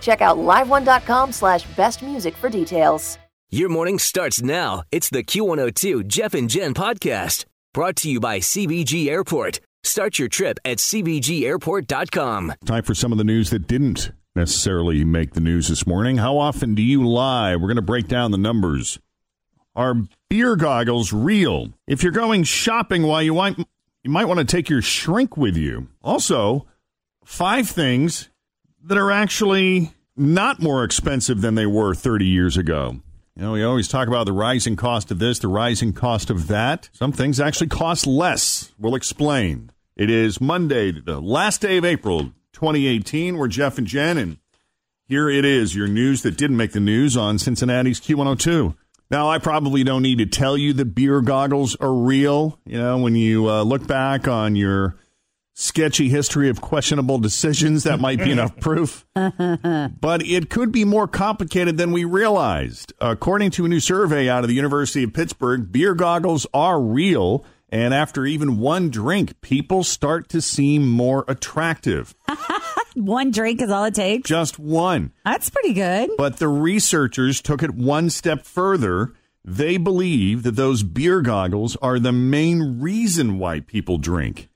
Check out liveone.com/bestmusic for details. Your morning starts now. It's the Q102 Jeff and Jen podcast, brought to you by CBG Airport. Start your trip at cbgairport.com. Time for some of the news that didn't necessarily make the news this morning. How often do you lie? We're going to break down the numbers. Are beer goggles real? If you're going shopping, while you might want to take your shrink with you. Also, 5 things that are actually not more expensive than they were 30 years ago. You know, we always talk about the rising cost of this, the rising cost of that. Some things actually cost less. We'll explain. It is Monday, the last day of April 2018. We're Jeff and Jen, and here it is, your news that didn't make the news on Cincinnati's Q102. Now, I probably don't need to tell you that beer goggles are real. You know, when you look back on your sketchy history of questionable decisions, that might be enough proof. But it could be more complicated than we realized. According to a new survey out of the University of Pittsburgh, beer goggles are real, and after even one drink, people start to seem more attractive. One drink is all it takes? Just one. That's pretty good. But the researchers took it one step further. They believe that those beer goggles are the main reason why people drink.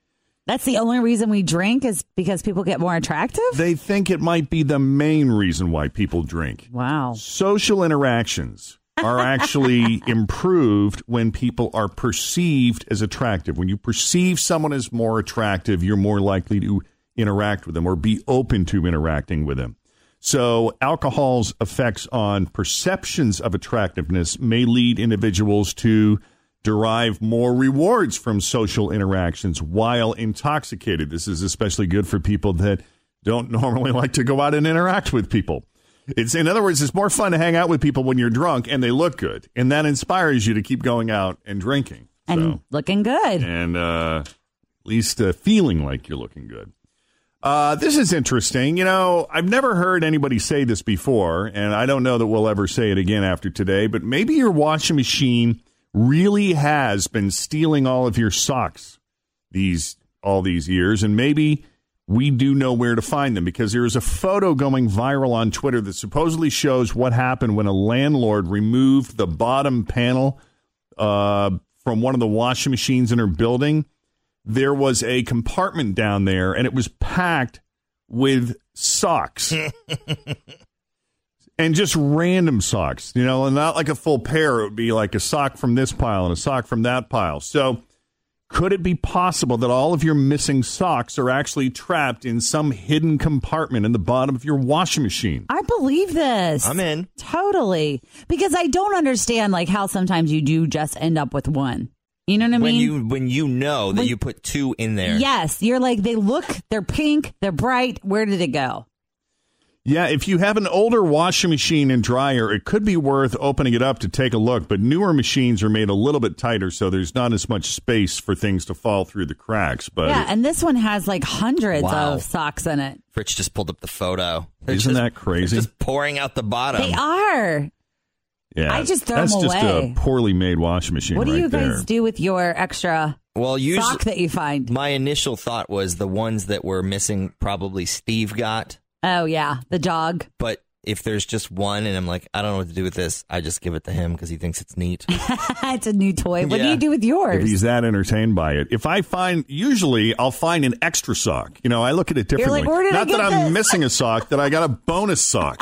That's the only reason we drink, is because people get more attractive? They think it might be the main reason why people drink. Wow. Social interactions are actually improved when people are perceived as attractive. When you perceive someone as more attractive, you're more likely to interact with them or be open to interacting with them. So alcohol's effects on perceptions of attractiveness may lead individuals to derive more rewards from social interactions while intoxicated. This is especially good for people that don't normally like to go out and interact with people. It's, in other words, it's more fun to hang out with people when you're drunk and they look good. And that inspires you to keep going out and drinking. And so, looking good. And at least feeling like you're looking good. This is interesting. You know, I've never heard anybody say this before, and I don't know that we'll ever say it again after today, but maybe your washing machine really has been stealing all of your socks all these years, and maybe we do know where to find them, because there is a photo going viral on Twitter that supposedly shows what happened when a landlord removed the bottom panel from one of the washing machines in her building. There was a compartment down there, and it was packed with socks. And just random socks, you know, and not like a full pair. It would be like a sock from this pile and a sock from that pile. So Could it be possible that all of your missing socks are actually trapped in some hidden compartment in the bottom of your washing machine? I believe this. I'm in. Totally. Because I don't understand like how sometimes you do just end up with one. You know what I mean? When you put two in there. Yes. You're like, they look, they're pink, they're bright. Where did it go? Yeah, if you have an older washing machine and dryer, it could be worth opening it up to take a look. But newer machines are made a little bit tighter, so there's not as much space for things to fall through the cracks. But yeah, and this one has like hundreds of socks in it. Rich just pulled up the photo. Isn't that crazy? Just pouring out the bottom. They are. Yeah, I just throw them away. That's just a poorly made washing machine. What do you guys do with your extra sock that you find? My initial thought was the ones that were missing probably Steve got. Oh, yeah. The dog. But if there's just one and I'm like, I don't know what to do with this, I just give it to him because he thinks it's neat. It's a new toy. What do you do with yours? If he's that entertained by it. If I find, usually I'll find an extra sock. You know, I look at it differently. You're like, where did Not I get that this? I'm missing a sock, that I got a bonus sock.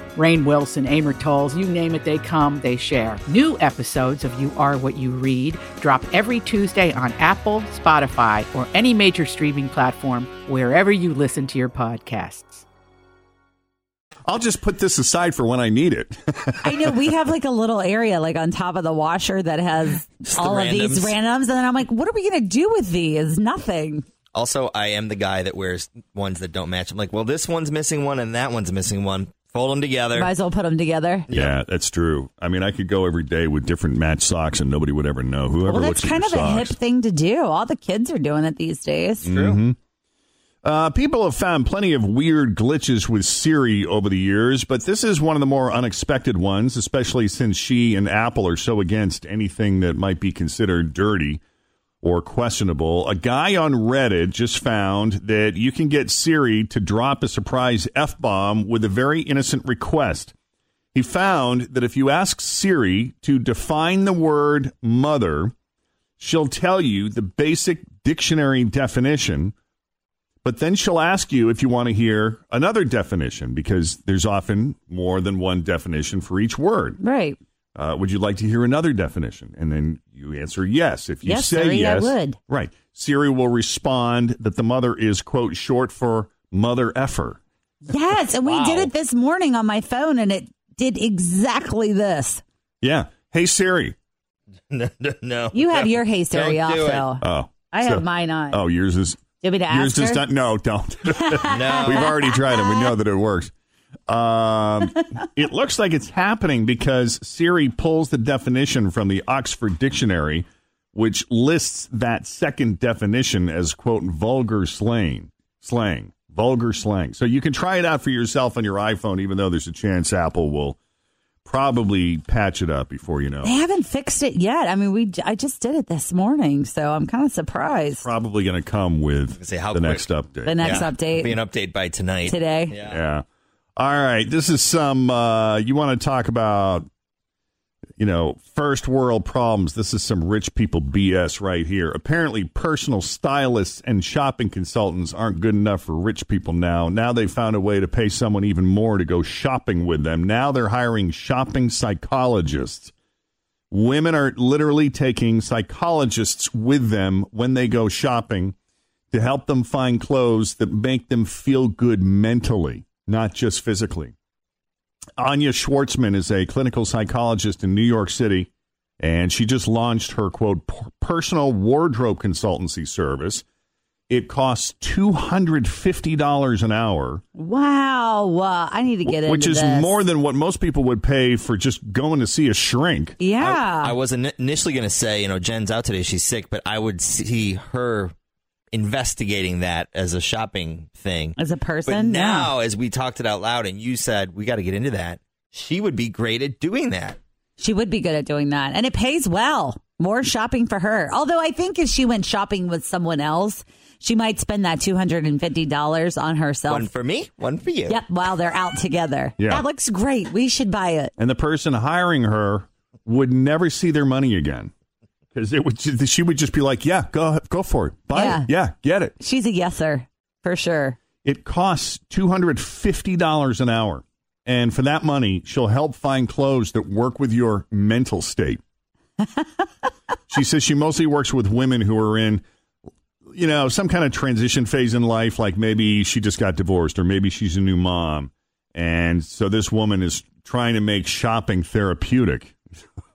Rainn Wilson, Amor Towles, you name it, they come, they share. New episodes of You Are What You Read drop every Tuesday on Apple, Spotify, or any major streaming platform wherever you listen to your podcasts. I'll just put this aside for when I need it. I know. We have like a little area like on top of the washer that has all of these randoms. And then I'm like, what are we going to do with these? Nothing. Also, I am the guy that wears ones that don't match. I'm like, well, this one's missing one and that one's missing one. Fold them together. Might as well put them together. Yeah, that's true. I mean, I could go every day with different match socks and nobody would ever know. Whoever looks at your socks. Well, that's kind of a hip thing to do. All the kids are doing it these days. True. Mm-hmm. People have found plenty of weird glitches with Siri over the years, but this is one of the more unexpected ones, especially since she and Apple are so against anything that might be considered dirty or questionable. A guy on Reddit just found that you can get Siri to drop a surprise F-bomb with a very innocent request. He found that if you ask Siri to define the word mother, she'll tell you the basic dictionary definition. But then she'll ask you if you want to hear another definition, because there's often more than one definition for each word. Right. Would you like to hear another definition? And then you answer yes. If you say Siri, yes, I would. Right. Siri will respond that the mother is, quote, short for mother effer. Yes. And we did it this morning on my phone, and it did exactly this. Yeah. Hey, Siri. No. You have your Hey, Siri also. Oh. I have mine on. Oh, yours is... Do you want me to ask her? No, don't. No. We've already tried it. We know that it works. It looks like it's happening because Siri pulls the definition from the Oxford Dictionary, which lists that second definition as, quote, vulgar slang. Vulgar slang. So you can try it out for yourself on your iPhone, even though there's a chance Apple will probably patch it up before you know. They haven't fixed it yet. I mean, I just did it this morning, so I'm kind of surprised. It's probably going to come with the next update. The next update. It'll be an update by tonight. Today. Yeah. All right. This is some, you want to talk about, you know, first world problems. This is some rich people BS right here. Apparently, personal stylists and shopping consultants aren't good enough for rich people now. Now they found a way to pay someone even more to go shopping with them. Now they're hiring shopping psychologists. Women are literally taking psychologists with them when they go shopping to help them find clothes that make them feel good mentally, not just physically. Anya Schwartzman is a clinical psychologist in New York City, and she just launched her, quote, personal wardrobe consultancy service. It costs $250 an hour. Wow. I need to get into this. Which is more than what most people would pay for just going to see a shrink. Yeah. I was initially going to say, you know, Jen's out today, she's sick, but I would see her investigating that as a shopping thing. As a person? But now, as we talked it out loud and you said, we got to get into that, she would be great at doing that. She would be good at doing that. And it pays well. More shopping for her. Although I think if she went shopping with someone else, she might spend that $250 on herself. One for me, one for you. Yep, while they're out together. Yeah. That looks great. We should buy it. And the person hiring her would never see their money again. Because it would, she would just be like, yeah, go for it. Buy it. Yeah, get it. She's a yeser, for sure. It costs $250 an hour. And for that money, she'll help find clothes that work with your mental state. She says she mostly works with women who are in, you know, some kind of transition phase in life. Like maybe she just got divorced or maybe she's a new mom. And so this woman is trying to make shopping therapeutic.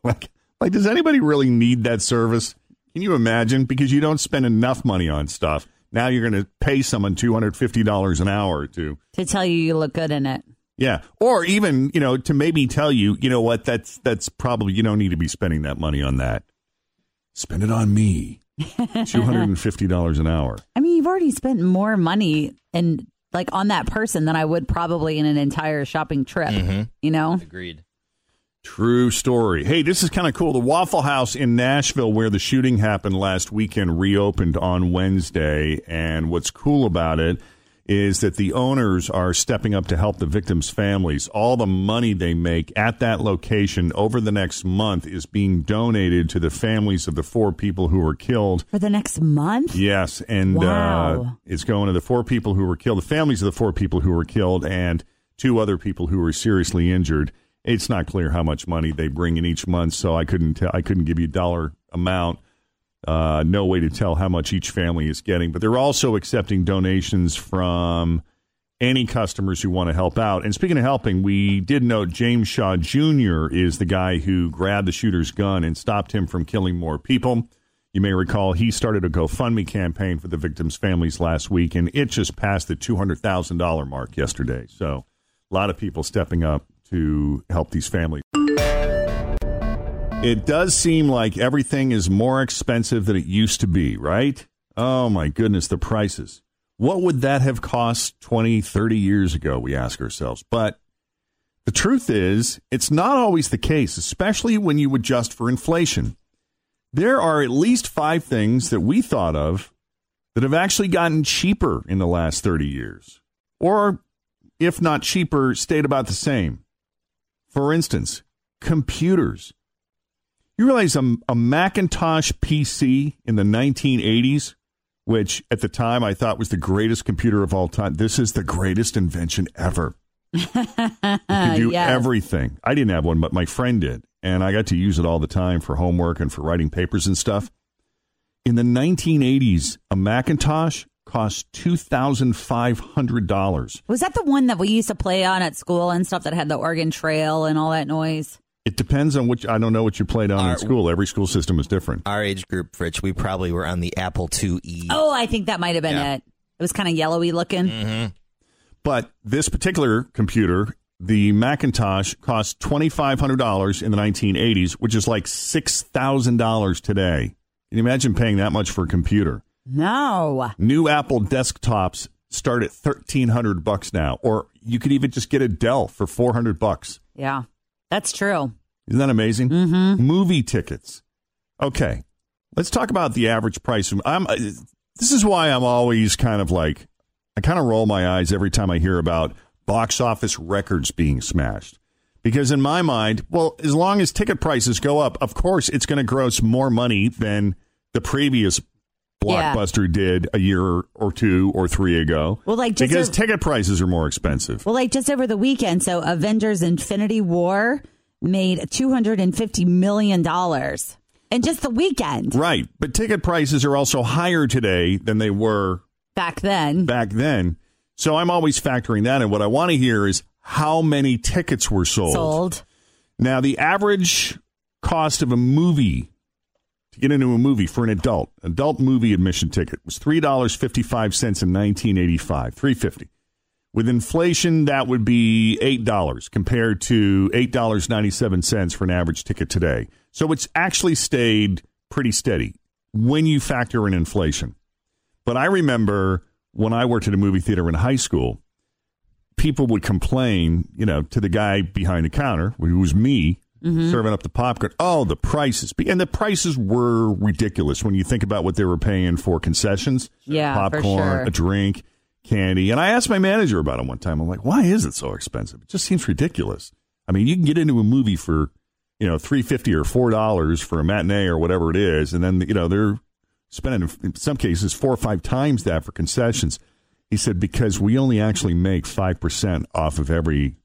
Like, does anybody really need that service? Can you imagine? Because you don't spend enough money on stuff. Now you're going to pay someone $250 an hour to tell you you look good in it. Yeah. Or even, you know, to maybe tell you, you know what, that's probably, you don't need to be spending that money on that. Spend it on me. $250 an hour. I mean, you've already spent more money and like on that person than I would probably in an entire shopping trip, you know? Agreed. True story. Hey, this is kind of cool. The Waffle House in Nashville, where the shooting happened last weekend, reopened on Wednesday. And what's cool about it is that the owners are stepping up to help the victims' families. All the money they make at that location over the next month is being donated to the families of the four people who were killed. For the next month? Yes. And it's going to the four people who were killed, the families of the four people who were killed, and two other people who were seriously injured. It's not clear how much money they bring in each month, so I couldn't give you a dollar amount. No way to tell how much each family is getting, but they're also accepting donations from any customers who want to help out. And speaking of helping, we did note James Shaw Jr. is the guy who grabbed the shooter's gun and stopped him from killing more people. You may recall he started a GoFundMe campaign for the victims' families last week, and it just passed the $200,000 mark yesterday. So a lot of people stepping up to help these families. It does seem like everything is more expensive than it used to be, right? Oh, my goodness, the prices. What would that have cost 20, 30 years ago, we ask ourselves. But the truth is, it's not always the case, especially when you adjust for inflation. There are at least 5 things that we thought of that have actually gotten cheaper in the last 30 years. Or, if not cheaper, stayed about the same. For instance, computers. You realize a Macintosh PC in the 1980s, which at the time I thought was the greatest computer of all time. This is the greatest invention ever. You can do everything. I didn't have one, but my friend did. And I got to use it all the time for homework and for writing papers and stuff. In the 1980s, a Macintosh cost $2,500. Was that the one that we used to play on at school and stuff that had the Oregon Trail and all that noise? It depends on which. I don't know what you played on in school. Every school system is different. Our age group, Rich, we probably were on the Apple IIe. Oh, I think that might have been it. It was kind of yellowy looking. Mm-hmm. But this particular computer, the Macintosh, cost $2,500 in the 1980s, which is like $6,000 today. Can you imagine paying that much for a computer? No. New Apple desktops start at $1,300 now, or you could even just get a Dell for $400. Yeah. That's true. Isn't that amazing? Mm-hmm. Movie tickets. Okay, let's talk about the average price. This is why I'm always kind of like, I kind of roll my eyes every time I hear about box office records being smashed. Because in my mind, well, as long as ticket prices go up, of course it's going to gross more money than the previous blockbuster did a year or 2 or 3 ago. Well, like because ticket prices are more expensive. Well, like just over the weekend, so Avengers Infinity War made $250 million in just the weekend. Right. But ticket prices are also higher today than they were back then. So I'm always factoring that in. What I want to hear is how many tickets were sold. Now, the average cost of a movie get into a movie for an adult movie admission ticket was $3.55 in 1985, $3.50. With inflation, that would be $8 compared to $8.97 for an average ticket today. So it's actually stayed pretty steady when you factor in inflation. But I remember when I worked at a movie theater in high school, people would complain, you know, to the guy behind the counter, who was me, serving up the popcorn. Oh, the prices. And the prices were ridiculous when you think about what they were paying for concessions. Yeah, popcorn, for sure. A drink, candy. And I asked my manager about it one time. I'm like, why is it so expensive? It just seems ridiculous. I mean, you can get into a movie for, you know, $3.50 or $4 for a matinee or whatever it is. And then, you know, they're spending, in some cases, 4 or 5 times that for concessions. He said, because we only actually make 5% off of every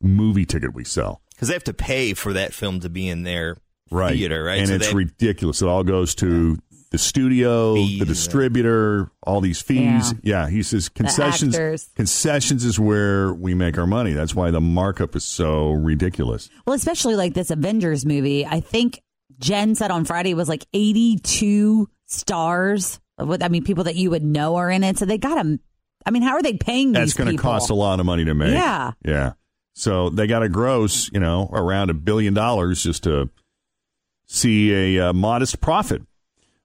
movie ticket we sell. Because they have to pay for that film to be in their theater, right? And so it's ridiculous. It all goes to the studio, the distributor, all these fees. Yeah, he says concessions is where we make our money. That's why the markup is so ridiculous. Well, especially like this Avengers movie. I think Jen said on Friday it was like 82 stars. I mean, people that you would know are in it. So they got to, I mean, how are they paying these people? That's going to cost a lot of money to make. Yeah. Yeah. So they got to gross, you know, around $1 billion just to see a modest profit.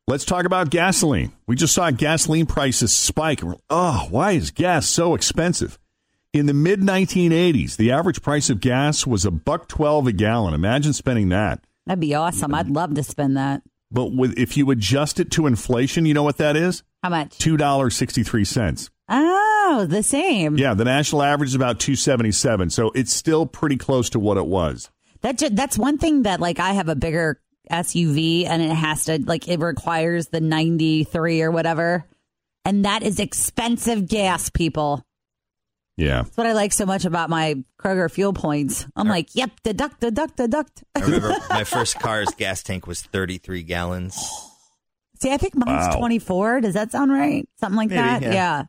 Let's talk about gasoline. We just saw gasoline prices spike. Oh, why is gas so expensive? In the mid-1980s, the average price of gas was $1.12 a gallon. Imagine spending that. That'd be awesome. I'd love to spend that. But if you adjust it to inflation, you know what that is? How much? $2.63. Oh, the same. Yeah, the national average is about $2.77, so it's still pretty close to what it was. That's one thing that, like, I have a bigger SUV, and it has to, like, it requires the 93 or whatever, and that is expensive gas, people. Yeah. That's what I like so much about my Kroger fuel points. I'm like, yep, deduct. I remember my first car's gas tank was 33 gallons. See, I think mine's 24. Does that sound right? Something like that? Yeah.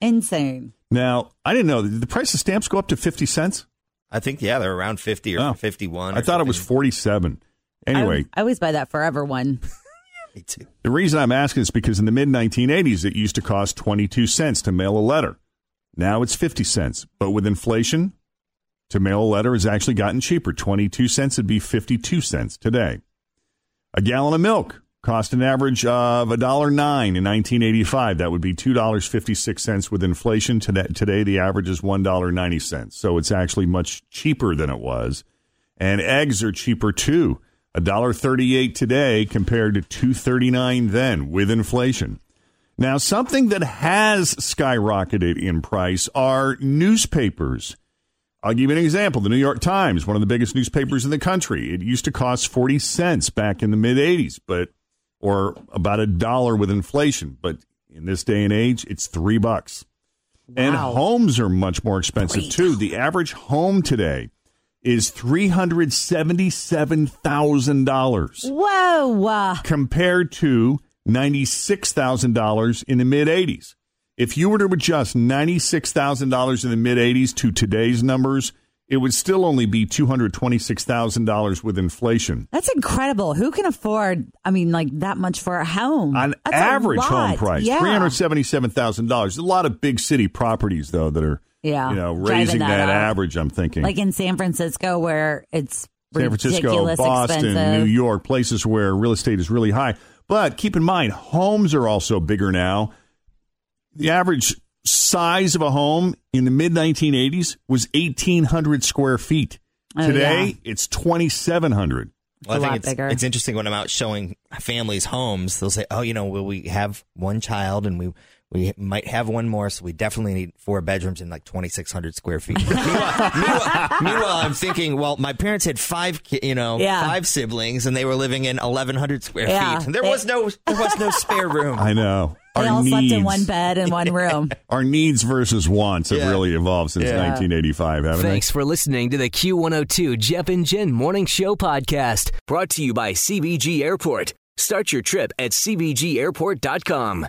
Insane. Now, I didn't know. Did the price of stamps go up to 50 cents? I think, yeah, they're around 50 or 51. I thought it was 47. Anyway. I always buy that Forever one. Me too. The reason I'm asking is because in the mid-1980s, it used to cost 22 cents to mail a letter. Now it's 50 cents, but with inflation, to mail a letter has actually gotten cheaper. 22 cents would be 52 cents today. A gallon of milk cost an average of $1.09 in 1985. That would be $2.56 with inflation. Today, the average is $1.90. So it's actually much cheaper than it was. And eggs are cheaper too. $1.38 today compared to $2.39 then with inflation. Now, something that has skyrocketed in price are newspapers. I'll give you an example. The New York Times, one of the biggest newspapers in the country. It used to cost 40 cents back in the mid-'80s, or about $1 with inflation. But in this day and age, it's $3. Wow. And homes are much more expensive, too. The average home today is $377,000. Whoa. Compared to $96,000 in the mid-'80s. If you were to adjust $96,000 in the mid-'80s to today's numbers, it would still only be $226,000 with inflation. That's incredible. Who can afford, I mean, like that much for a home? On average home price, $377,000. There's a lot of big city properties, though, that are you know, raising that average, I'm thinking. Like in San Francisco, where it's ridiculous, Boston, expensive. New York, places where real estate is really high. But keep in mind, homes are also bigger now. The average size of a home in the mid-1980s was 1,800 square feet. Today, it's 2,700. Well, I think it's interesting when I'm out showing families homes. They'll say, oh, you know, well, we have one child and we might have one more, so we definitely need 4 bedrooms and like 2,600 square feet. meanwhile, I'm thinking, well, my parents had 5 siblings, and they were living in 1,100 square feet. And there was no spare room. I know. They all slept in one bed in one room. Our needs versus wants have really evolved since 1985, haven't they? Thanks for listening to the Q102 Jeff and Jen Morning Show podcast, brought to you by CBG Airport. Start your trip at cbgairport.com.